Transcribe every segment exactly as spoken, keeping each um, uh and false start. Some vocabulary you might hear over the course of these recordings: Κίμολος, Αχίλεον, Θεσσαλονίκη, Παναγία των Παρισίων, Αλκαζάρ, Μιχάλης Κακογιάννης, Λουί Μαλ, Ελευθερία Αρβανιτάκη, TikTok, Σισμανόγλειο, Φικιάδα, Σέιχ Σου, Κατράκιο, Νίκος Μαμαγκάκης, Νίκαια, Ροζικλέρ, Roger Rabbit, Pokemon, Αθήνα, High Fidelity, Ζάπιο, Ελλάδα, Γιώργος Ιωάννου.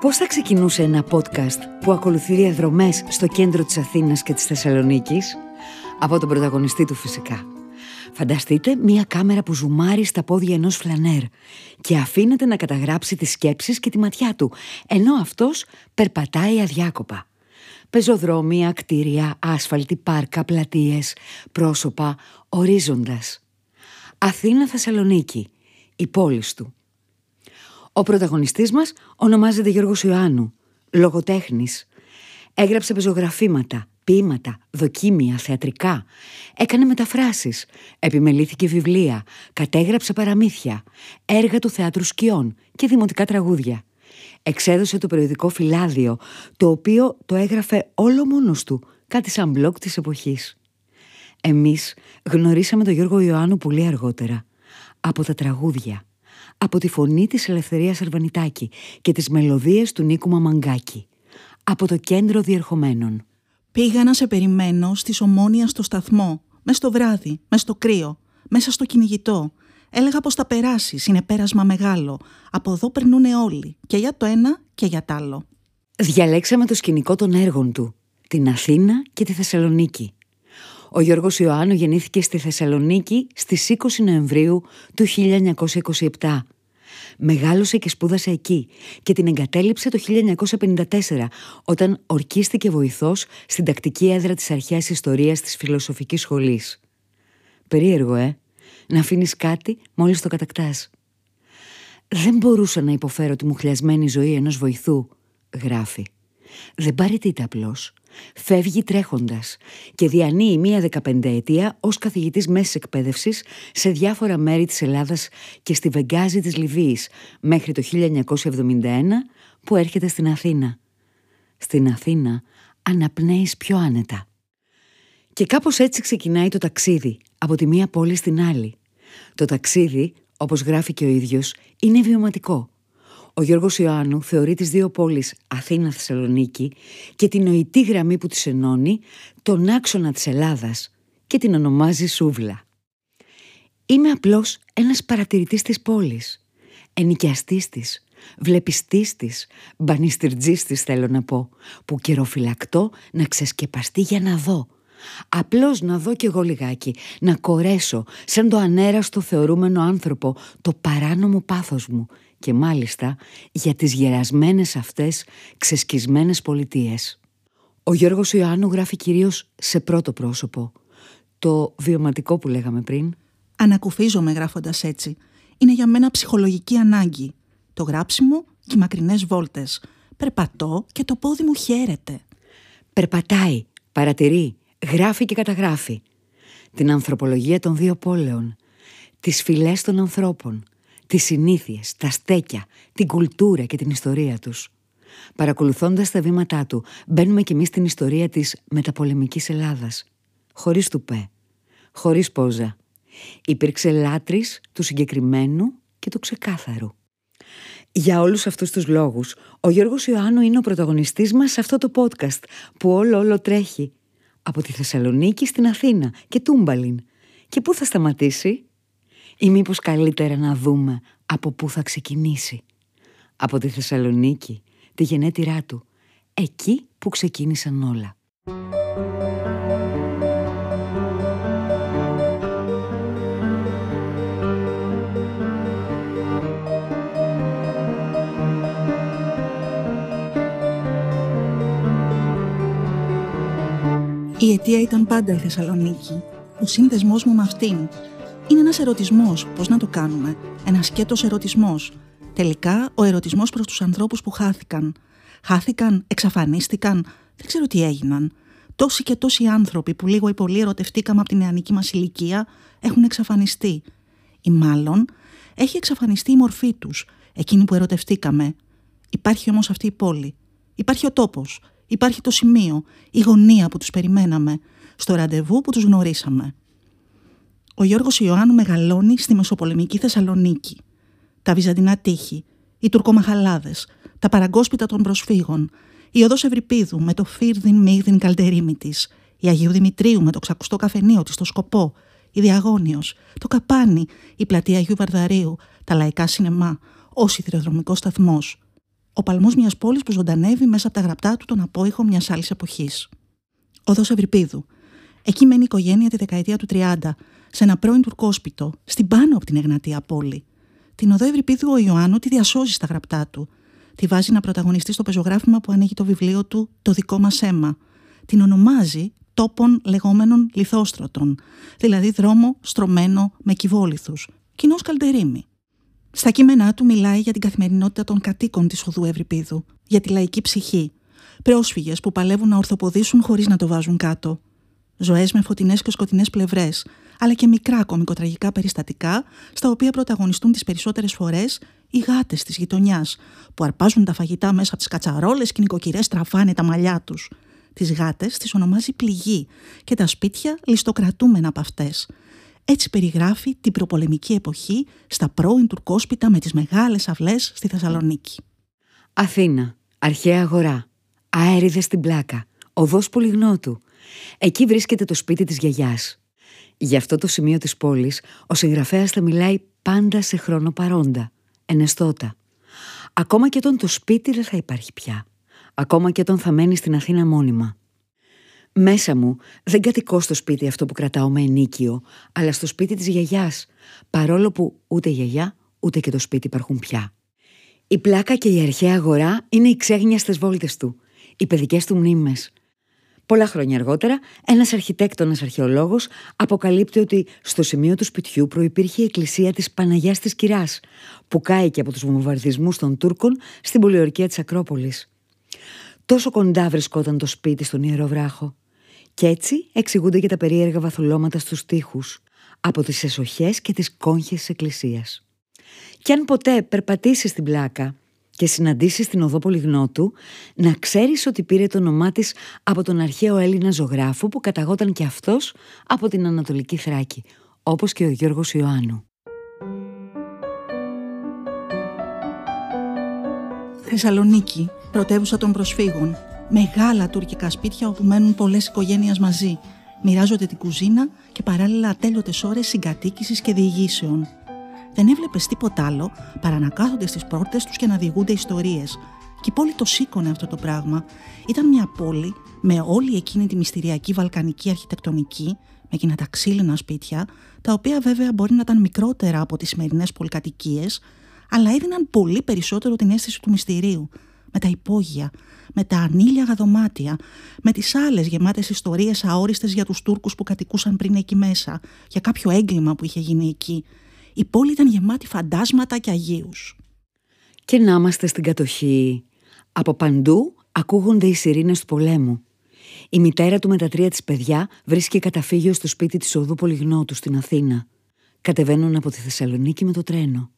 Πώς θα ξεκινούσε ένα podcast που ακολουθεί διαδρομές στο κέντρο της Αθήνας και της Θεσσαλονίκης? Από τον πρωταγωνιστή του φυσικά. Φανταστείτε μία κάμερα που ζουμάρει στα πόδια ενός φλανέρ και αφήνεται να καταγράψει τις σκέψεις και τη ματιά του, ενώ αυτός περπατάει αδιάκοπα. Πεζοδρόμια, κτίρια, άσφαλτη, πάρκα, πλατείες, πρόσωπα, ορίζοντας. Αθήνα-Θεσσαλονίκη, οι πόλεις του. Ο πρωταγωνιστής μας ονομάζεται Γιώργος Ιωάννου, λογοτέχνης. Έγραψε πεζογραφήματα, ποίηματα, δοκίμια, θεατρικά. Έκανε μεταφράσεις, επιμελήθηκε βιβλία, κατέγραψε παραμύθια, έργα του θεάτρου σκιών και δημοτικά τραγούδια. Εξέδωσε το περιοδικό Φυλάδιο, το οποίο το έγραφε όλο μόνος του, κάτι σαν μπλοκ της εποχής. Εμείς γνωρίσαμε τον Γιώργο Ιωάννου πολύ αργότερα. Από τα τραγούδια, από τη φωνή της Ελευθερίας Αρβανιτάκη και τις μελωδίες του Νίκου Μαμαγκάκη, από το κέντρο διερχομένων. Πήγα να σε περιμένω στις Ομόνοιας στο σταθμό, μες στο βράδυ, μες στο κρύο, μέσα στο κυνηγητό. Έλεγα πως θα περάσεις, είναι πέρασμα μεγάλο. Από εδώ περνούνε όλοι, και για το ένα και για τ' άλλο. Διαλέξαμε το σκηνικό των έργων του, την Αθήνα και τη Θεσσαλονίκη. Ο Γιώργος Ιωάννου γεννήθηκε στη Θεσσαλονίκη στις είκοσι Νοεμβρίου του χίλια εννιακόσια είκοσι επτά. Μεγάλωσε και σπούδασε εκεί και την εγκατέλειψε το χίλια εννιακόσια πενήντα τέσσερα, όταν ορκίστηκε βοηθός στην τακτική έδρα της αρχαίας ιστορίας της Φιλοσοφικής Σχολής. Περίεργο, ε, να αφήνεις κάτι μόλις το κατακτάς. «Δεν μπορούσα να υποφέρω τη μουχλιασμένη ζωή ενός βοηθού», γράφει. «Δεν παραιτείται απλώς. Φεύγει τρέχοντας και διανύει μία δεκαπενταετία ως καθηγητής μέσης εκπαίδευσης σε διάφορα μέρη της Ελλάδας και στη Βεγγάζη της Λιβύης, μέχρι το χίλια εννιακόσια εβδομήντα ένα που έρχεται στην Αθήνα. Στην Αθήνα αναπνέεις πιο άνετα. Και κάπως έτσι ξεκινάει το ταξίδι, από τη μία πόλη στην άλλη. Το ταξίδι, όπως γράφει και ο ίδιος, είναι βιωματικό. Ο Γιώργος Ιωάννου θεωρεί τις δύο πόλεις Αθήνα-Θεσσαλονίκη και την νοητή γραμμή που τις ενώνει, τον άξονα της Ελλάδας, και την ονομάζει Σούβλα. «Είμαι απλώς ένας παρατηρητής της πόλης, ενοικιαστής της, βλεπιστής της, μπανιστηρτζής της θέλω να πω, που καιροφυλακτώ να ξεσκεπαστεί για να δω. Απλώς να δω κι εγώ λιγάκι, να κορέσω σαν το ανέραστο θεωρούμενο άνθρωπο το παράνομο πάθος μου, και μάλιστα για τις γερασμένες αυτές ξεσκισμένες πολιτείες». Ο Γιώργος Ιωάννου γράφει κυρίως σε πρώτο πρόσωπο, το βιωματικό που λέγαμε πριν. «Ανακουφίζομαι γράφοντας έτσι. Είναι για μένα ψυχολογική ανάγκη. Το γράψιμο και οι μακρινές βόλτες. Περπατώ και το πόδι μου χαίρεται». Περπατάει, παρατηρεί, γράφει και καταγράφει. Την ανθρωπολογία των δύο πόλεων, τις φυλές των ανθρώπων, τις συνήθειες, τα στέκια, την κουλτούρα και την ιστορία τους. Παρακολουθώντας τα βήματά του, μπαίνουμε κι εμείς στην ιστορία της μεταπολεμικής Ελλάδας. Χωρίς τουπέ, χωρίς πόζα. Υπήρξε λάτρης του συγκεκριμένου και του ξεκάθαρου. Για όλους αυτούς τους λόγους, ο Γιώργος Ιωάννου είναι ο πρωταγωνιστής μας σε αυτό το podcast που όλο όλο τρέχει. Από τη Θεσσαλονίκη στην Αθήνα και τούμπαλιν. Και πού θα σταματήσει? Ή μήπως καλύτερα να δούμε από πού θα ξεκινήσει? Από τη Θεσσαλονίκη, τη γενέτειρά του, εκεί που ξεκίνησαν όλα. Η αιτία ήταν πάντα η Θεσσαλονίκη, ο σύνδεσμός μου με αυτήν. Είναι ένας ερωτισμός, πώς να το κάνουμε, ένας σκέτος ερωτισμός. Τελικά, ο ερωτισμός προς τους ανθρώπους που χάθηκαν. Χάθηκαν, εξαφανίστηκαν, δεν ξέρω τι έγιναν. Τόσοι και τόσοι άνθρωποι που λίγο ή πολύ ερωτευτήκαμε από την νεανική μας ηλικία έχουν εξαφανιστεί. Ή μάλλον, έχει εξαφανιστεί η μορφή τους, εκείνη που ερωτευτήκαμε. Υπάρχει όμως αυτή η πόλη. Υπάρχει ο τόπος. Υπάρχει το σημείο, η γωνία που τους περιμέναμε, στο ραντεβού που τους γνωρίσαμε. Ο Γιώργος Ιωάννου μεγαλώνει στη μεσοπολεμική Θεσσαλονίκη. Τα βυζαντινά τείχη, οι τουρκομαχαλάδες, τα παραγκόσπιτα των προσφύγων, η οδός Ευρυπίδου με το φύρδιν μίγδιν καλτερίμι της, η Αγίου Δημητρίου με το ξακουστό καφενείο της στο Σκοπό, η Διαγώνιος, το Καπάνι, η πλατεία Αγίου Βαρδαρίου, τα λαϊκά σινεμά, ο σιδηροδρομικός σταθμός. ο παλμός μιας πόλης που ζωντανεύει μέσα από τα γραπτά του τον απόϊχο μιας άλλης εποχής. Οδός Ευρυπίδου. Εκεί μένει η οικογένεια τη δεκαετία του τριάντα, σε ένα πρώην τουρκόσπιτο, στην πάνω από την Εγνατία πόλη. Την οδό Ευρυπίδου ο Ιωάννου τη διασώζει στα γραπτά του. Τη βάζει να πρωταγωνιστεί στο πεζογράφημα που ανοίγει το βιβλίο του «Το δικό μας αίμα». Την ονομάζει τόπον λεγόμενων λιθόστρωτων, δηλαδή δρόμο στρωμένο με κυβόλιθους, κοινός καλντερίμι. Στα κείμενά του μιλάει για την καθημερινότητα των κατοίκων της οδού Ευρυπίδου, για τη λαϊκή ψυχή, πρόσφυγες που παλεύουν να ορθοποδήσουν χωρίς να το βάζουν κάτω. Ζωές με φωτεινές και σκοτεινές πλευρές, αλλά και μικρά κωμικοτραγικά περιστατικά, στα οποία πρωταγωνιστούν τις περισσότερες φορές οι γάτες της γειτονιάς, που αρπάζουν τα φαγητά μέσα από τις κατσαρόλες και οι νοικοκυρές τραβάνε τα μαλλιά τους. Τις γάτες τις ονομάζει πληγή και τα σπίτια λιστοκρατούμενα από αυτές. Έτσι περιγράφει την προπολεμική εποχή στα πρώην τουρκόσπιτα με τις μεγάλες αυλές στη Θεσσαλονίκη. Αθήνα, αρχαία αγορά, αέριδες στην πλάκα, οδός Πολυγνώτου. Εκεί βρίσκεται το σπίτι της γιαγιάς. Γι' αυτό το σημείο της πόλης ο συγγραφέας θα μιλάει πάντα σε χρόνο παρόντα, ενεστώτα. Ακόμα και όταν το σπίτι δεν θα υπάρχει πια. Ακόμα και όταν θα μένει στην Αθήνα μόνιμα. Μέσα μου δεν κατοικώ στο σπίτι αυτό που κρατάω με ενίκιο, αλλά στο σπίτι της γιαγιάς, παρόλο που ούτε η γιαγιά ούτε και το σπίτι υπάρχουν πια. Η πλάκα και η αρχαία αγορά είναι οι ξέγνιαστες βόλτες του, οι παιδικές του μνήμες. Πολλά χρόνια αργότερα, ένας αρχιτέκτονας αρχαιολόγος αποκαλύπτει ότι στο σημείο του σπιτιού προϋπήρχε η εκκλησία της Παναγιάς της Κυράς, που κάηκε από τους βομβαρδισμούς των Τούρκων στην πολιορκία της Ακρόπολης. Τόσο κοντά βρισκόταν το σπίτι στον Ιερό Βράχο. Κι έτσι εξηγούνται και τα περίεργα βαθουλώματα στους τοίχους, από τις εσοχές και τις κόγχες της εκκλησίας. Κι αν ποτέ περπατήσεις στην πλάκα και συναντήσεις την οδό Πολυγνώτου, να ξέρεις ότι πήρε το όνομά της από τον αρχαίο Έλληνα ζωγράφο που καταγόταν και αυτός από την Ανατολική Θράκη, όπως και ο Γιώργος Ιωάννου. Θεσσαλονίκη, πρωτεύουσα των προσφύγων. Μεγάλα τουρκικά σπίτια όπου μένουν πολλές οικογένειες μαζί. Μοιράζονται την κουζίνα και παράλληλα ατέλειωτες ώρες συγκατοίκησης και διηγήσεων. Δεν έβλεπες τίποτα άλλο παρά να κάθονται στις πόρτες τους και να διηγούνται ιστορίες. Και η πόλη το σήκωνε αυτό το πράγμα. Ήταν μια πόλη με όλη εκείνη τη μυστηριακή βαλκανική αρχιτεκτονική, με εκείνα τα ξύλινα σπίτια, τα οποία βέβαια μπορεί να ήταν μικρότερα από τις σημερινές πολυκατοικίες, αλλά έδιναν πολύ περισσότερο την αίσθηση του μυστηρίου, με τα υπόγεια, με τα ανήλιαγα δωμάτια, με τις άλλες γεμάτες ιστορίες αόριστες για τους Τούρκους που κατοικούσαν πριν εκεί μέσα, για κάποιο έγκλημα που είχε γίνει εκεί. Η πόλη ήταν γεμάτη φαντάσματα και αγίους. Και να είμαστε στην κατοχή. Από παντού ακούγονται οι σιρήνες του πολέμου. Η μητέρα του με τα τρία της παιδιά βρίσκει καταφύγιο στο σπίτι της οδού Πολυγνώτου στην Αθήνα. Κατεβαίνουν από τη Θεσσαλονίκη με το τρένο.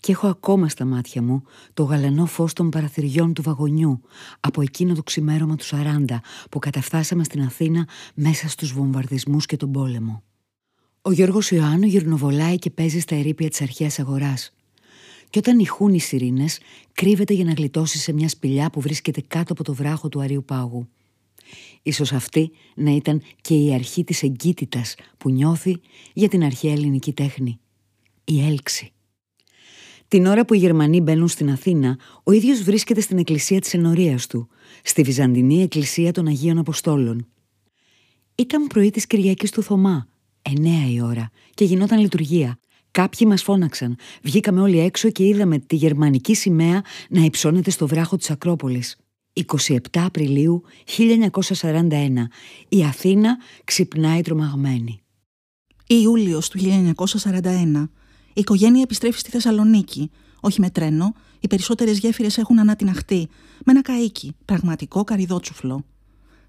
Και έχω ακόμα στα μάτια μου το γαλανό φως των παραθυριών του βαγονιού από εκείνο το ξημέρωμα του σαράντα που καταφτάσαμε στην Αθήνα μέσα στους βομβαρδισμούς και τον πόλεμο. Ο Γιώργος Ιωάννου γυρνοβολάει και παίζει στα ερείπια της αρχαίας αγοράς. Και όταν ηχούν οι σιρήνες, κρύβεται για να γλιτώσει σε μια σπηλιά που βρίσκεται κάτω από το βράχο του Αρίου Πάγου. Ίσως αυτή να ήταν και η αρχή της εγκύτητας που νιώθει για την αρχαία ελληνική τέχνη. Η έλξη. Την ώρα που οι Γερμανοί μπαίνουν στην Αθήνα, ο ίδιος βρίσκεται στην εκκλησία της ενορίας του, στη Βυζαντινή εκκλησία των Αγίων Αποστόλων. Ήταν πρωί της Κυριακής του Θωμά, εννέα η ώρα, και γινόταν λειτουργία. Κάποιοι μας φώναξαν, βγήκαμε όλοι έξω και είδαμε τη γερμανική σημαία να υψώνεται στο βράχο της Ακρόπολης. εικοστή εβδόμη Απριλίου χίλια εννιακόσια σαράντα ένα, η Αθήνα ξυπνάει τρομαγμένη. Ιούλιος του χίλια εννιακόσια σαράντα ένα. Η οικογένεια επιστρέφει στη Θεσσαλονίκη. Όχι με τρένο, οι περισσότερες γέφυρες έχουν ανατιναχτεί, με ένα καΐκι, πραγματικό καριδότσουφλο.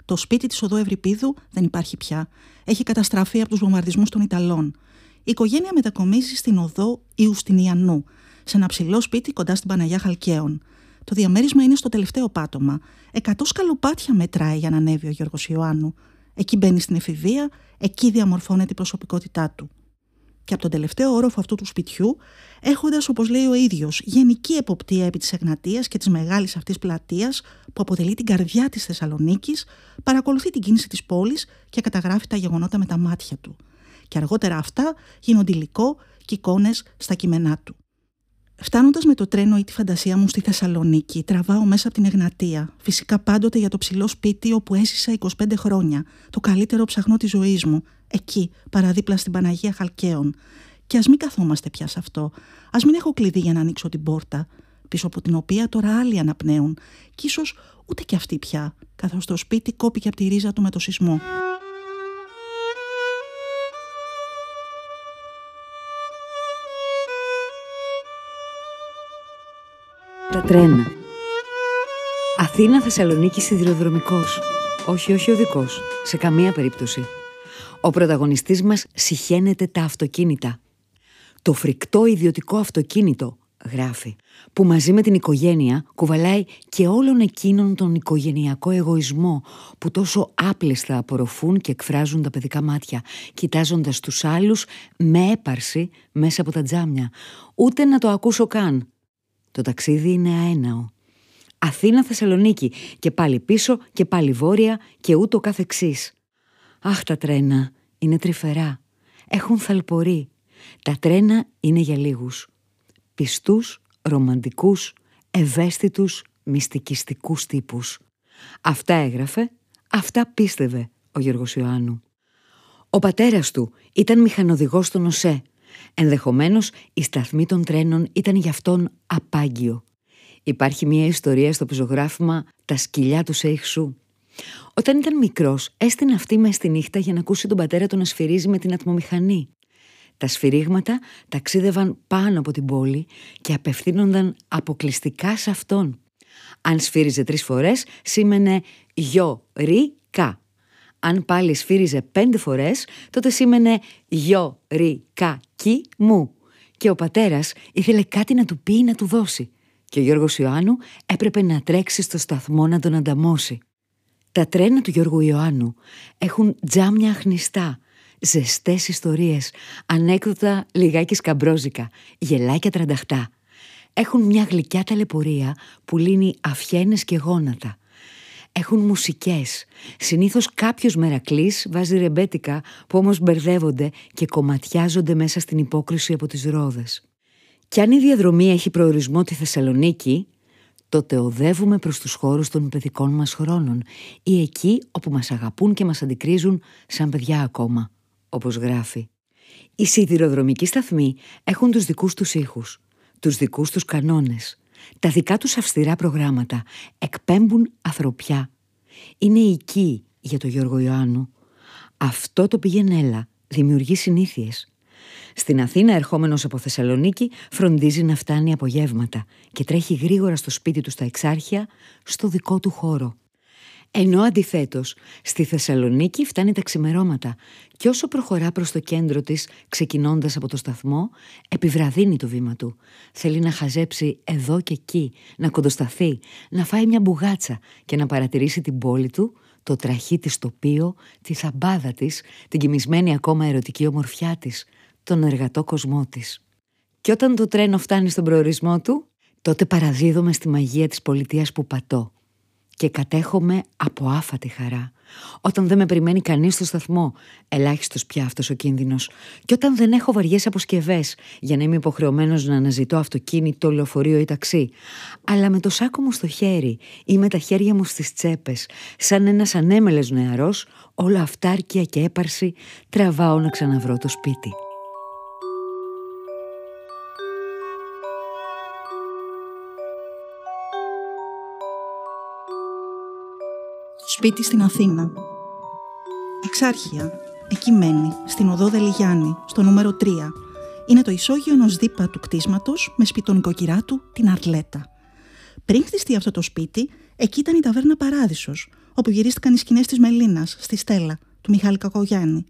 Το σπίτι της οδού Ευρυπίδου δεν υπάρχει πια. Έχει καταστραφεί από τους βομβαρδισμούς των Ιταλών. Η οικογένεια μετακομίζει στην οδό Ιουστινιανού, σε ένα ψηλό σπίτι κοντά στην Παναγιά Χαλκαίων. Το διαμέρισμα είναι στο τελευταίο πάτωμα. Εκατό σκαλοπάτια μετράει για να ανέβει ο Γιώργος Ιωάννου. Εκεί μπαίνει στην εφηβεία, εκεί διαμορφώνεται η προσωπικότητά του. Και από τον τελευταίο όροφο αυτού του σπιτιού, έχοντας, όπως λέει ο ίδιος, γενική εποπτεία επί της Εγνατίας και της μεγάλης αυτής πλατείας που αποτελεί την καρδιά της Θεσσαλονίκης, παρακολουθεί την κίνηση της πόλης και καταγράφει τα γεγονότα με τα μάτια του. Και αργότερα αυτά γίνονται υλικό και εικόνες στα κείμενά του. Φτάνοντας με το τρένο ή τη φαντασία μου στη Θεσσαλονίκη, τραβάω μέσα από την Εγνατία, φυσικά πάντοτε για το ψηλό σπίτι όπου έζησα είκοσι πέντε χρόνια, το καλύτερο ψαχνό της ζωής μου, εκεί, παραδίπλα στην Παναγία Χαλκαίων. Και ας μην καθόμαστε πια σε αυτό, ας μην έχω κλειδί για να ανοίξω την πόρτα, πίσω από την οποία τώρα άλλοι αναπνέουν, κι ίσως ούτε κι αυτοί πια, καθώς το σπίτι κόπηκε από τη ρίζα του με το σεισμό. Τα τρένα. Αθήνα, Θεσσαλονίκη, σιδηροδρομικός. Όχι, όχι οδικός. Σε καμία περίπτωση. Ο πρωταγωνιστής μας συχαίνεται τα αυτοκίνητα. Το φρικτό ιδιωτικό αυτοκίνητο, γράφει, που μαζί με την οικογένεια κουβαλάει και όλον εκείνον τον οικογενειακό εγωισμό που τόσο άπλεστα απορροφούν και εκφράζουν τα παιδικά μάτια, κοιτάζοντας τους άλλους με έπαρση μέσα από τα τζάμια. Ούτε να το ακούσω καν. Το ταξίδι είναι αέναο. Αθήνα-Θεσσαλονίκη και πάλι πίσω και πάλι βόρεια και ούτω καθεξής. Αχ, τα τρένα είναι τρυφερά. Έχουν θαλπορεί. Τα τρένα είναι για λίγους. Πιστούς, ρομαντικούς, ευαίσθητους, μυστικιστικούς τύπους. Αυτά έγραφε, αυτά πίστευε ο Γιώργος Ιωάννου. Ο πατέρας του ήταν μηχανοδηγός στον ΟΣΕ. Ενδεχομένως, η σταθμή των τρένων ήταν γι' αυτόν απάγγιο. Υπάρχει μια ιστορία στο πεζογράφημα «Τα σκυλιά του Σέιχ Σου». Όταν ήταν μικρός, έστεινε αυτή μες τη νύχτα για να ακούσει τον πατέρα του να σφυρίζει με την ατμομηχανή. Τα σφυρίγματα ταξίδευαν πάνω από την πόλη και απευθύνονταν αποκλειστικά σε αυτόν. Αν σφύριζε τρεις φορές, σήμαινε «γιο-ρι-κα». Αν πάλι σφύριζε πέντε φορές, τότε σήμαινε «γιο-ρι-κα-κι-μου». Και ο πατέρας ήθελε κάτι να του πει ή να του δώσει. Και ο Γιώργος Ιωάννου έπρεπε να τρέξει στο σταθμό να τον ανταμώσει. Τα τρένα του Γιώργου Ιωάννου έχουν τζάμια αχνηστά, ζεστές ιστορίες, ανέκδοτα λιγάκι σκαμπρόζικα, γελάκια τρανταχτά. Έχουν μια γλυκιά ταλαιπωρία που λύνει αυχένες και γόνατα. Έχουν μουσικές. Συνήθως κάποιος μερακλής βάζει ρεμπέτικα που όμως μπερδεύονται και κομματιάζονται μέσα στην υπόκριση από τις ρόδες. Κι αν η διαδρομή έχει προορισμό τη Θεσσαλονίκη, τότε οδεύουμε προς τους χώρους των παιδικών μας χρόνων ή εκεί όπου μας αγαπούν και μας αντικρίζουν σαν παιδιά ακόμα, όπως γράφει. Οι σιδηροδρομικοί σταθμοί έχουν τους δικούς τους ήχους, τους δικούς τους κανόνες. Τα δικά τους αυστηρά προγράμματα εκπέμπουν ανθρωπιά. Είναι οικοί για τον Γιώργο Ιωάννου. Αυτό το πηγενέλα δημιουργεί συνήθειες. Στην Αθήνα, ερχόμενος από Θεσσαλονίκη, φροντίζει να φτάνει απογεύματα και τρέχει γρήγορα στο σπίτι του στα Εξάρχεια, στο δικό του χώρο. Ενώ αντιθέτως, στη Θεσσαλονίκη φτάνει τα ξημερώματα και όσο προχωρά προς το κέντρο της, ξεκινώντας από το σταθμό, επιβραδύνει το βήμα του. Θέλει να χαζέψει εδώ και εκεί, να κοντοσταθεί, να φάει μια μπουγάτσα και να παρατηρήσει την πόλη του, το τραχύ της τοπίο, τη θαμπάδα της, την κοιμισμένη ακόμα ερωτική ομορφιά της, τον εργατό κοσμό της. Και όταν το τρένο φτάνει στον προορισμό του, τότε παραδίδομαι στη μαγεία της πολιτείας που πατώ. Και κατέχομαι από άφατη χαρά. Όταν δεν με περιμένει κανείς στο σταθμό, ελάχιστος πια αυτός ο κίνδυνος. Και όταν δεν έχω βαριές αποσκευές, για να είμαι υποχρεωμένος να αναζητώ αυτοκίνητο, λεωφορείο ή ταξί. Αλλά με το σάκο μου στο χέρι ή με τα χέρια μου στις τσέπες, σαν ένας ανέμελες νεαρός, όλα αυτάρκεια και έπαρση, τραβάω να ξαναβρω το σπίτι. Σπίτι στην Αθήνα. Εξάρχεια, εκεί μένει, στην οδό Δελιγιάννη, στο νούμερο τρία. Είναι το ισόγειο ενός δίπα του κτίσματος με σπιτονοικοκυρά του την Αρλέτα. Πριν χτιστεί αυτό το σπίτι, εκεί ήταν η ταβέρνα Παράδεισος, όπου γυρίστηκαν οι σκηνές της Μελίνας, στη Στέλλα, του Μιχάλη Κακογιάννη.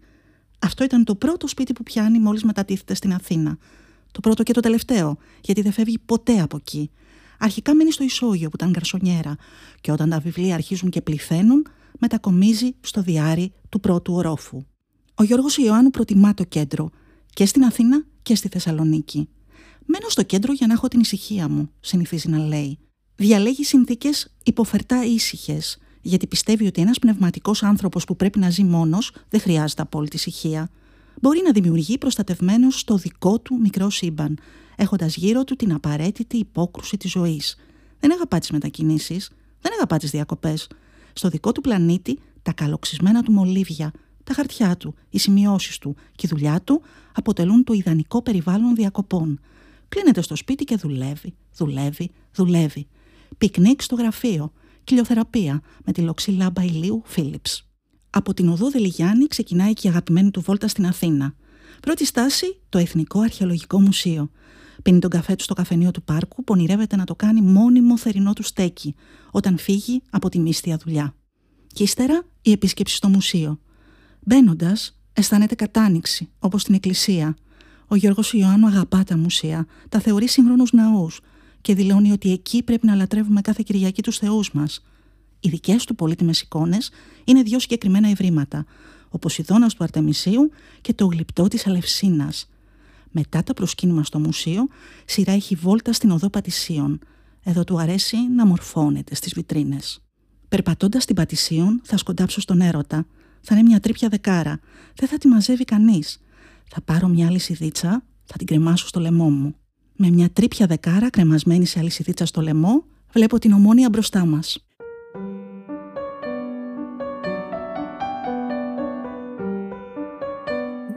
Αυτό ήταν το πρώτο σπίτι που πιάνει μόλις μετατίθεται στην Αθήνα. Το πρώτο και το τελευταίο, γιατί δεν φεύγει ποτέ από εκεί. Αρχικά μένει στο ισόγειο που ήταν γκαρσονιέρα και όταν τα βιβλία αρχίζουν και πληθαίνουν, μετακομίζει στο διάρρη του πρώτου ορόφου. Ο Γιώργος Ιωάννου προτιμά το κέντρο και στην Αθήνα και στη Θεσσαλονίκη. «Μένω στο κέντρο για να έχω την ησυχία μου», συνηθίζει να λέει. Διαλέγει συνθήκες υποφερτά ήσυχες, γιατί πιστεύει ότι ένας πνευματικός άνθρωπος που πρέπει να ζει μόνος δεν χρειάζεται απόλυτη ησυχία. Μπορεί να δημιουργεί προστατευμένος στο δικό του μικρό σύμπαν, έχοντας γύρω του την απαραίτητη υπόκρουση της ζωής. Δεν αγαπά τις μετακινήσεις, δεν αγαπά τις διακοπές. Στο δικό του πλανήτη, τα καλοξισμένα του μολύβια, τα χαρτιά του, οι σημειώσεις του και η δουλειά του αποτελούν το ιδανικό περιβάλλον διακοπών. Κλείνεται στο σπίτι και δουλεύει, δουλεύει, δουλεύει. Πικνίκ στο γραφείο, κοιλιοθεραπεία με τη λοξή λάμπα ηλίου Philips. Από την οδό Δελιγιάννη ξεκινάει και η αγαπημένη του βόλτα στην Αθήνα. Πρώτη στάση, το Εθνικό Αρχαιολογικό Μουσείο. Πίνει τον καφέ του στο καφενείο του πάρκου, πονηρεύεται να το κάνει μόνιμο θερινό του στέκι, όταν φύγει από τη μύστια δουλειά. Και ύστερα, η επίσκεψη στο μουσείο. Μπαίνοντας, αισθάνεται κατάνοιξη, όπως στην εκκλησία. Ο Γιώργος Ιωάννου αγαπά τα μουσεία, τα θεωρεί σύγχρονους ναούς και δηλώνει ότι εκεί πρέπει να λατρεύουμε κάθε Κυριακή τους θεούς μας. Οι δικές του πολύτιμες εικόνες είναι δύο συγκεκριμένα ευρήματα, ο Ποσειδώνας του Αρτεμισίου και το γλυπτό της Αλευσίνας. Μετά το προσκύνημα στο μουσείο, σειρά έχει βόλτα στην οδό Πατησίων. Εδώ του αρέσει να μορφώνεται στις βιτρίνες. Περπατώντας στην Πατησίων, θα σκοντάψω στον έρωτα. Θα είναι μια τρίπια δεκάρα. Δεν θα τη μαζεύει κανείς. Θα πάρω μια αλυσιδίτσα, θα την κρεμάσω στο λαιμό μου. Με μια τρίπια δεκάρα κρεμασμένη σε αλυσιδίτσα στο λαιμό, βλέπω την Ομόνοια μπροστά μας.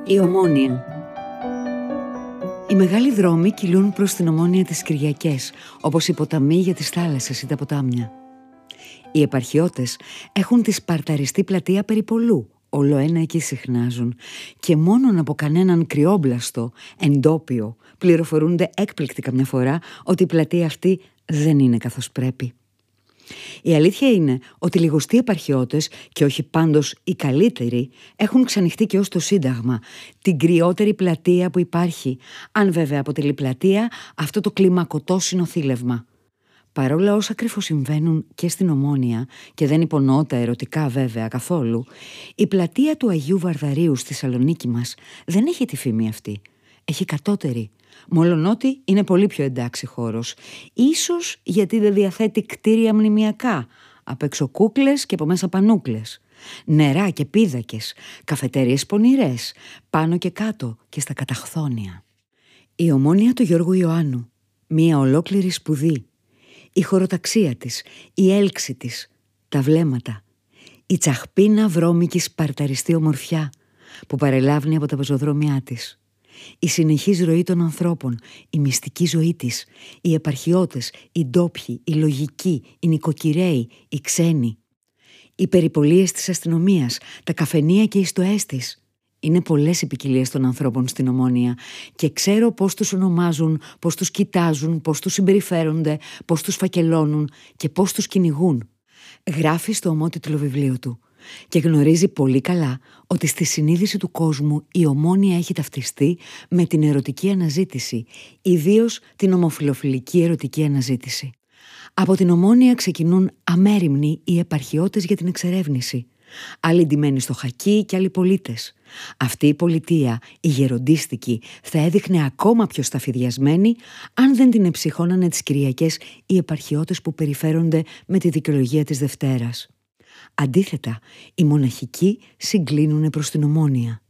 Η Ομόνοια. Οι μεγάλοι δρόμοι κυλούν προς την Ομόνοια τις Κυριακές, όπως οι ποταμοί για τις θάλασσες ή τα ποτάμια. Οι επαρχιώτες έχουν τη σπαρταριστή πλατεία περιπολού, όλο ένα εκεί συχνάζουν, και μόνον από κανέναν κρυόμπλαστο, εντόπιο, πληροφορούνται έκπληκτοι καμιά φορά ότι η πλατεία αυτή δεν είναι καθώς πρέπει. Η αλήθεια είναι ότι λιγοστοί επαρχιώτες, και όχι πάντως οι καλύτεροι, έχουν ξανοιχτεί και ως το Σύνταγμα, την κρυότερη πλατεία που υπάρχει, αν βέβαια αποτελεί πλατεία αυτό το κλιμακωτό συνοθήλευμα. Παρόλα όσα κρυφοσυμβαίνουν και στην Ομόνοια, και δεν υπονοώ τα ερωτικά βέβαια καθόλου, η πλατεία του Αγίου Βαρδαρίου στη Θεσσαλονίκη μας δεν έχει τη φήμη αυτή. Έχει κατώτερη. Μολονότι είναι πολύ πιο εντάξει χώρος. Ίσως γιατί δεν διαθέτει κτίρια μνημιακά, απ' έξω κούκλες και από μέσα πανούκλες. Νερά και πίδακες, καφετέριες πονηρές, πάνω και κάτω και στα καταχθόνια. Η Ομόνοια του Γιώργου Ιωάννου, μία ολόκληρη σπουδή. Η χωροταξία της, η έλξη της, τα βλέμματα, η τσαχπίνα βρώμικη σπαρταριστή ομορφιά που παρελάβνει από τα πεζοδρόμια της, η συνεχής ροή των ανθρώπων, η μυστική ζωή της, οι επαρχιώτες, οι ντόπιοι, οι λογικοί, οι νοικοκυρέοι, οι ξένοι, οι περιπολίες της αστυνομίας, τα καφενεία και οι στοές της. Είναι πολλές οι ποικιλίες των ανθρώπων στην Ομόνοια και ξέρω πώς τους ονομάζουν, πώς τους κοιτάζουν, πώς τους συμπεριφέρονται, πώς τους φακελώνουν και πώς τους κυνηγούν. Γράφει στο ομότιτλο βιβλίο του και γνωρίζει πολύ καλά ότι στη συνείδηση του κόσμου η Ομόνοια έχει ταυτιστεί με την ερωτική αναζήτηση, ιδίως την ομοφυλοφιλική ερωτική αναζήτηση. Από την Ομόνοια ξεκινούν αμέριμνοι οι επαρχιώτες για την εξερεύνηση. Άλλοι ντυμένοι στο χακί και άλλοι πολίτες. Αυτή η πολιτεία, η γεροντίστικη, θα έδειχνε ακόμα πιο σταφυδιασμένη αν δεν την εψυχώνανε τις Κυριακές οι επαρχιώτες που περιφέρονται με τη δικαιολογία της Δευτέρας. Αντίθετα, οι μοναχικοί συγκλίνουνε προς την Ομόνοια.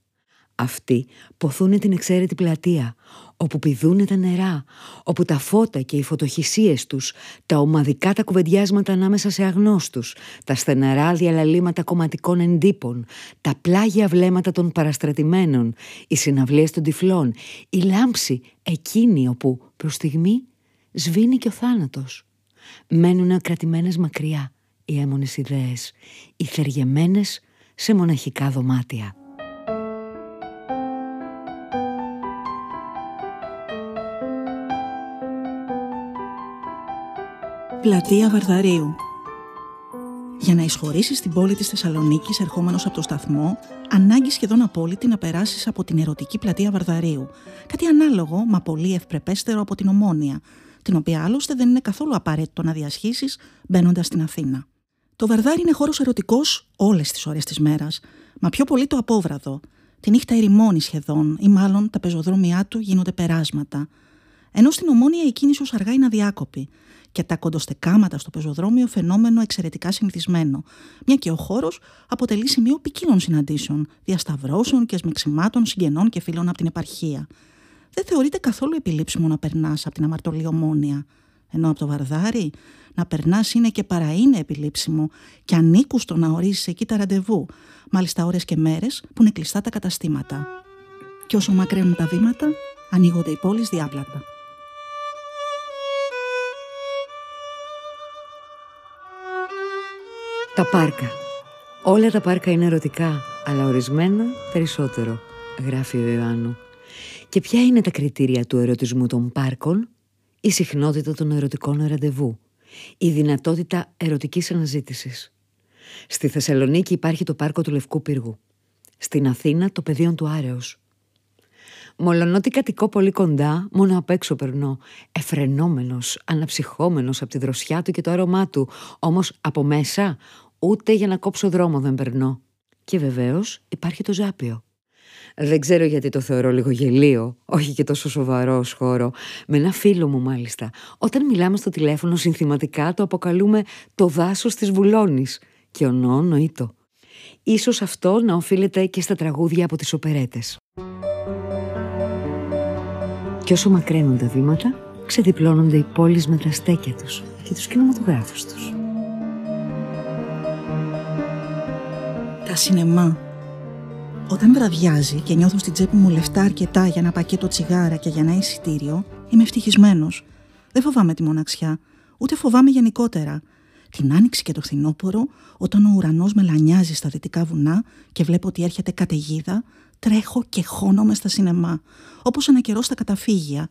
Αυτοί ποθούνε την εξαίρετη πλατεία, όπου πηδούνε τα νερά, όπου τα φώτα και οι φωτοχυσίες τους, τα ομαδικά τα κουβεντιάσματα ανάμεσα σε αγνώστους, τα στεναρά διαλαλήματα κομματικών εντύπων, τα πλάγια βλέμματα των παραστρατημένων, οι συναυλίες των τυφλών, η λάμψη εκείνη όπου προς στιγμή σβήνει και ο θάνατος. Μένουν ακρατημένες μακριά οι έμονες ιδέες, οι θεργεμένες σε μοναχικά δωμάτια. Πλατεία Βαρδαρίου. Για να εισχωρήσεις στην πόλη της Θεσσαλονίκης ερχόμενος από το σταθμό, ανάγκη σχεδόν απόλυτη να περάσεις από την ερωτική πλατεία Βαρδαρίου. Κάτι ανάλογο, μα πολύ ευπρεπέστερο από την Ομόνοια, την οποία άλλωστε δεν είναι καθόλου απαραίτητο να διασχίσεις μπαίνοντας στην Αθήνα. Το Βαρδάρι είναι χώρος ερωτικός όλες τις ώρες της μέρας, μα πιο πολύ το απόβραδο. Τη νύχτα ερημώνει σχεδόν, ή μάλλον τα πεζοδρόμια του γίνονται περάσματα. Ενώ στην Ομόνοια η κίνησος αργά είναι αδιάκοπη και τα κοντοστεκάματα στο πεζοδρόμιο φαινόμενο εξαιρετικά συνηθισμένο, μια και ο χώρος αποτελεί σημείο ποικίλων συναντήσεων, διασταυρώσεων και σμιξιμάτων συγγενών και φίλων από την επαρχία. δεν θεωρείται καθόλου επιλήψιμο να περνάς από την αμαρτωλή ομόνοια. Ενώ από το Βαρδάρι να περνάς είναι και παρά είναι επιλήψιμο και ανήκουν στο να ορίζεις εκεί τα ραντεβού, μάλιστα ώρες και μέρες που είναι κλειστά τα καταστήματα. Και όσο μακραίνουν τα βήματα, ανοίγονται οι πόλεις διάπλατα. Τα πάρκα. Όλα τα πάρκα είναι ερωτικά, αλλά ορισμένα περισσότερο, γράφει ο Ιωάννου. Και ποια είναι τα κριτήρια του ερωτισμού των πάρκων? Η συχνότητα των ερωτικών ραντεβού, η δυνατότητα ερωτικής αναζήτησης. Στη Θεσσαλονίκη υπάρχει το πάρκο του Λευκού Πύργου. Στην Αθήνα το πεδίο του Άρεως. Μολονότι κατοικώ πολύ κοντά, μόνο απ' έξω περνώ, εφρενόμενος, αναψυχόμενος από τη δροσιά του και το άρωμά του, όμως από μέσα ούτε για να κόψω δρόμο δεν περνώ. Και βεβαίως υπάρχει το Ζάπιο. Δεν ξέρω γιατί το θεωρώ λίγο γελίο, όχι και τόσο σοβαρό χώρο. Με ένα φίλο μου μάλιστα, όταν μιλάμε στο τηλέφωνο συνθηματικά το αποκαλούμε το δάσος της Βουλώνης και ονό νοήτο. Ίσως αυτό να οφείλεται και στα τραγούδια από τις οπερέτες. Και όσο μακραίνουν τα βήματα, ξεδιπλώνονται οι πόλεις με τα στέκια τους και τους κινηματογράφους τους. Τα σινεμά. Όταν βραδιάζει και νιώθω στην τσέπη μου λεφτά αρκετά για ένα πακέτο τσιγάρα και για ένα εισιτήριο, είμαι ευτυχισμένος. Δεν φοβάμαι τη μοναξιά, ούτε φοβάμαι γενικότερα. Την άνοιξη και το φθινόπωρο, όταν ο ουρανός μελανιάζει στα δυτικά βουνά και βλέπω ότι έρχεται καταιγίδα, τρέχω και χώνομαι στα σινεμά, όπως ένα καιρό στα καταφύγια.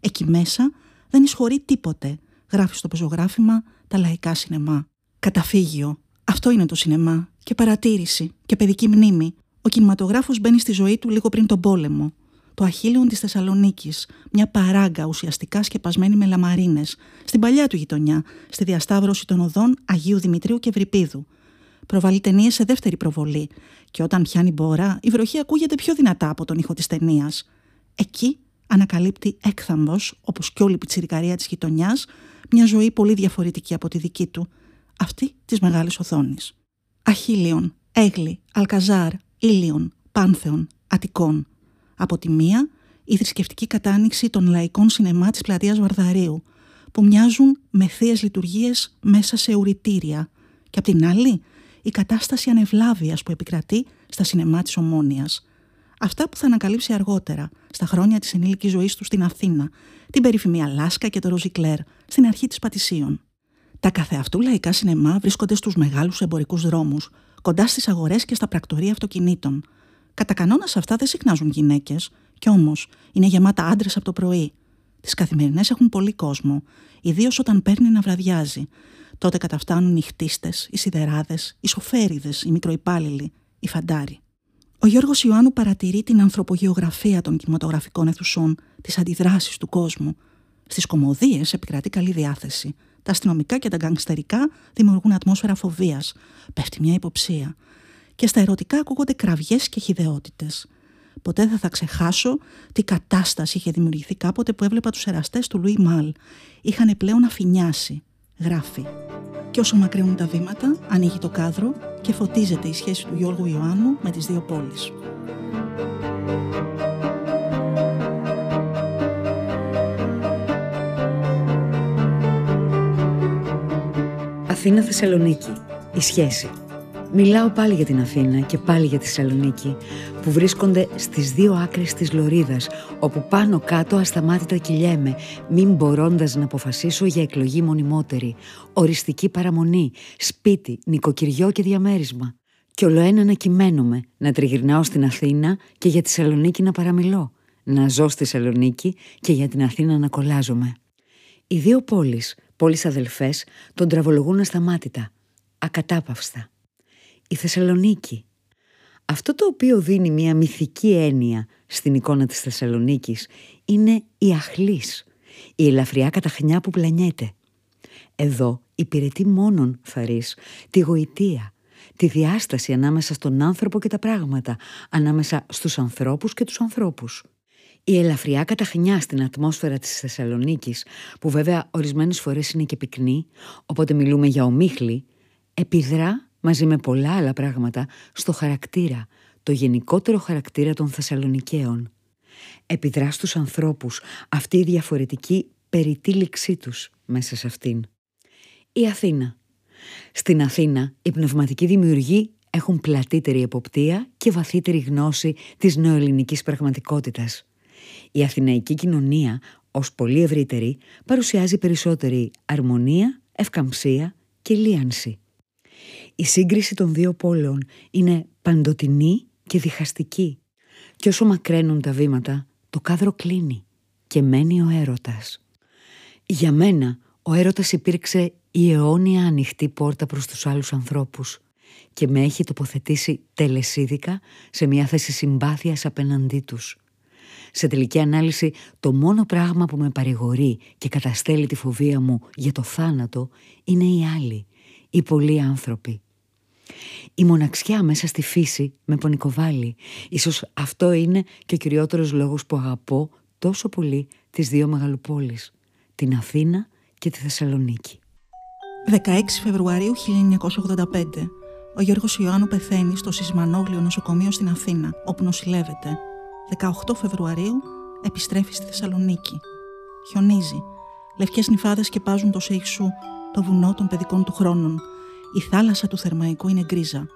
Εκεί μέσα δεν ισχωρεί τίποτε. Γράφει στο πεζογράφημα τα λαϊκά σινεμά. Καταφύγιο. Αυτό είναι το σινεμά. Και παρατήρηση. Και παιδική μνήμη. Ο κινηματογράφος μπαίνει στη ζωή του λίγο πριν τον πόλεμο. Το Αχίλεον της Θεσσαλονίκης, μια παράγκα ουσιαστικά σκεπασμένη με λαμαρίνες, στην παλιά του γειτονιά, στη διασταύρωση των οδών Αγίου Δημητρίου και Ευρυπίδου. Προβάλλει ταινίες σε δεύτερη προβολή, και όταν πιάνει μπόρα, η βροχή ακούγεται πιο δυνατά από τον ήχο της ταινίας. Εκεί ανακαλύπτει έκθαμβος, όπως κι όλη η πιτσιρικαρία της γειτονιάς, μια ζωή πολύ διαφορετική από τη δική του, αυτή της μεγάλης οθόνης. Αχίλεον, Έγλη, Αλκαζάρ, Ήλιον, Πάνθεον, Αττικών. Από τη μία, η θρησκευτική κατάνοιξη των λαϊκών σινεμά της πλατείας Βαρδαρίου, που μοιάζουν με θείες λειτουργίες μέσα σε ουρητήρια, και απ' την άλλη, η κατάσταση ανευλάβειας που επικρατεί στα σινεμά της Ομόνοιας. Αυτά που θα ανακαλύψει αργότερα, στα χρόνια της ενήλικης ζωής του στην Αθήνα, την περίφημη Αλάσκα και το Ροζικλέρ, στην αρχή της Πατησίων. Τα καθεαυτού λαϊκά σινεμά βρίσκονται στους μεγάλους εμπορικούς δρόμους, κοντά στις αγορές και στα πρακτορία αυτοκινήτων. Κατά κανόνα σε αυτά δεν συχνάζουν γυναίκες, κι όμως είναι γεμάτα άντρες από το πρωί. Τις καθημερινές έχουν πολύ κόσμο, ιδίως όταν παίρνει να βραδιάζει. Τότε καταφτάνουν οι χτίστες, οι σιδεράδες, οι σοφέριδες, οι μικροϊπάλληλοι, οι φαντάροι. Ο Γιώργος Ιωάννου παρατηρεί την ανθρωπογεωγραφία των κινηματογραφικών αιθουσών, τις αντιδράσεις του κόσμου. Στις κωμωδίες επικρατεί καλή διάθεση. Τα αστυνομικά και τα γκανγκστερικά δημιουργούν ατμόσφαιρα φοβίας. Πέφτει μια υποψία. Και στα ερωτικά ακούγονται κραυγές και χυδαιότητες. Ποτέ δεν θα ξεχάσω τι κατάσταση είχε δημιουργηθεί κάποτε που έβλεπα τους εραστές του Λουί Μαλ. Είχαν πλέον αφηνιάσει, γράφει. Και όσο μακραίνουν τα βήματα, ανοίγει το κάδρο και φωτίζεται η σχέση του Γιώργου Ιωάννου με τις δύο πόλεις. Αθήνα Θεσσαλονίκη. Η σχέση. Μιλάω πάλι για την Αθήνα και πάλι για τη Θεσσαλονίκη, που βρίσκονται στις δύο άκρες της λωρίδας, όπου πάνω κάτω ασταμάτητα κυλιέμαι, μην μπορώντας να αποφασίσω για εκλογή μονιμότερη, οριστική παραμονή, σπίτι, νοικοκυριό και διαμέρισμα. Κι ολοένα ανακυμαίνομαι, να τριγυρνάω στην Αθήνα και για τη Θεσσαλονίκη να παραμιλώ, να ζω στη Θεσσαλονίκη και για την Αθήνα να κολλάζομαι. Οι δύο πόλεις, πόλεις αδελφές, τον τραβολογούν ασταμάτητα, ακατάπαυστα. Η Θεσσαλονίκη. Αυτό το οποίο δίνει μια μυθική έννοια στην εικόνα της Θεσσαλονίκης είναι η αχλής, η ελαφριά καταχνιά που πλανιέται. Εδώ υπηρετεί μόνον, θα ρεις, τη γοητεία, τη διάσταση ανάμεσα στον άνθρωπο και τα πράγματα, ανάμεσα στους ανθρώπους και τους ανθρώπους. Η ελαφριά καταχνιά στην ατμόσφαιρα της Θεσσαλονίκης, που βέβαια ορισμένες φορές είναι και πυκνή, οπότε μιλούμε για ομίχλη, επιδρά μαζί με πολλά άλλα πράγματα στο χαρακτήρα, το γενικότερο χαρακτήρα των Θεσσαλονικαίων. Επιδρά στους ανθρώπους αυτή η διαφορετική περιτύλιξή τους μέσα σε αυτήν. Η Αθήνα. Στην Αθήνα οι πνευματικοί δημιουργοί έχουν πλατύτερη εποπτεία και βαθύτερη γνώση της νεοελληνικής πραγματικότητας. Η αθηναϊκή κοινωνία, ως πολύ ευρύτερη, παρουσιάζει περισσότερη αρμονία, ευκαμψία και λίανση. Η σύγκριση των δύο πόλεων είναι παντοτινή και διχαστική, και όσο μακραίνουν τα βήματα, το κάδρο κλείνει και μένει ο έρωτας. Για μένα, ο έρωτας υπήρξε η αιώνια ανοιχτή πόρτα προς τους άλλους ανθρώπους και με έχει τοποθετήσει τελεσίδικα σε μια θέση συμπάθειας απέναντί τους. Σε τελική ανάλυση, το μόνο πράγμα που με παρηγορεί και καταστέλει τη φοβία μου για το θάνατο είναι οι άλλοι, οι πολλοί άνθρωποι. Η μοναξιά μέσα στη φύση με πονικοβάλλει. Ίσως αυτό είναι και ο κυριότερος λόγος που αγαπώ τόσο πολύ τις δύο μεγαλοπόλεις, την Αθήνα και τη Θεσσαλονίκη. δεκαέξι Φεβρουαρίου χίλια εννιακόσια ογδόντα πέντε. Ο Γιώργος Ιωάννου πεθαίνει στο Σισμανόγλειο νοσοκομείο στην Αθήνα, όπου νοσηλεύεται. δεκαοκτώ Φεβρουαρίου επιστρέφει στη Θεσσαλονίκη. Χιονίζει. Λευκές νυφάδες σκεπάζουν το Σεϊσού, το βουνό των παιδικών του χρόνων. Η θάλασσα του Θερμαϊκού είναι γκρίζα.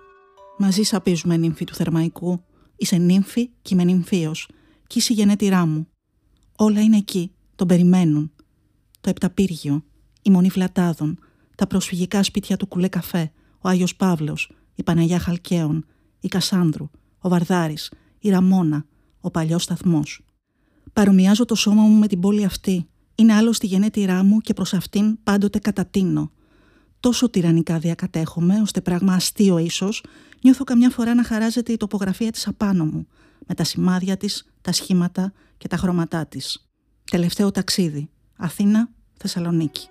Μαζί σαπίζουμε, νύμφη του Θερμαϊκού. Είσαι νύμφη και είμαι νυμφίος. Κι είσαι η γενέτειρά μου. Όλα είναι εκεί, τον περιμένουν. Το Επταπύργιο, η Μονή Βλατάδων, τα προσφυγικά σπίτια του Κουλέ Καφέ, ο Άγιος Παύλος, η Παναγιά Χαλκαίων, η Κασάνδρου, ο Βαρδάρης, η Ραμόνα, ο παλιός σταθμός. Παρομοιάζω το σώμα μου με την πόλη αυτή. Είναι άλλωστε η γενέτειρά μου και προς αυτήν πάντοτε κατατείνω. Τόσο τυραννικά διακατέχομαι, ώστε πράγμα αστείο ίσως, νιώθω καμιά φορά να χαράζεται η τοπογραφία της απάνω μου, με τα σημάδια της, τα σχήματα και τα χρώματά της. Τελευταίο ταξίδι. Αθήνα, Θεσσαλονίκη.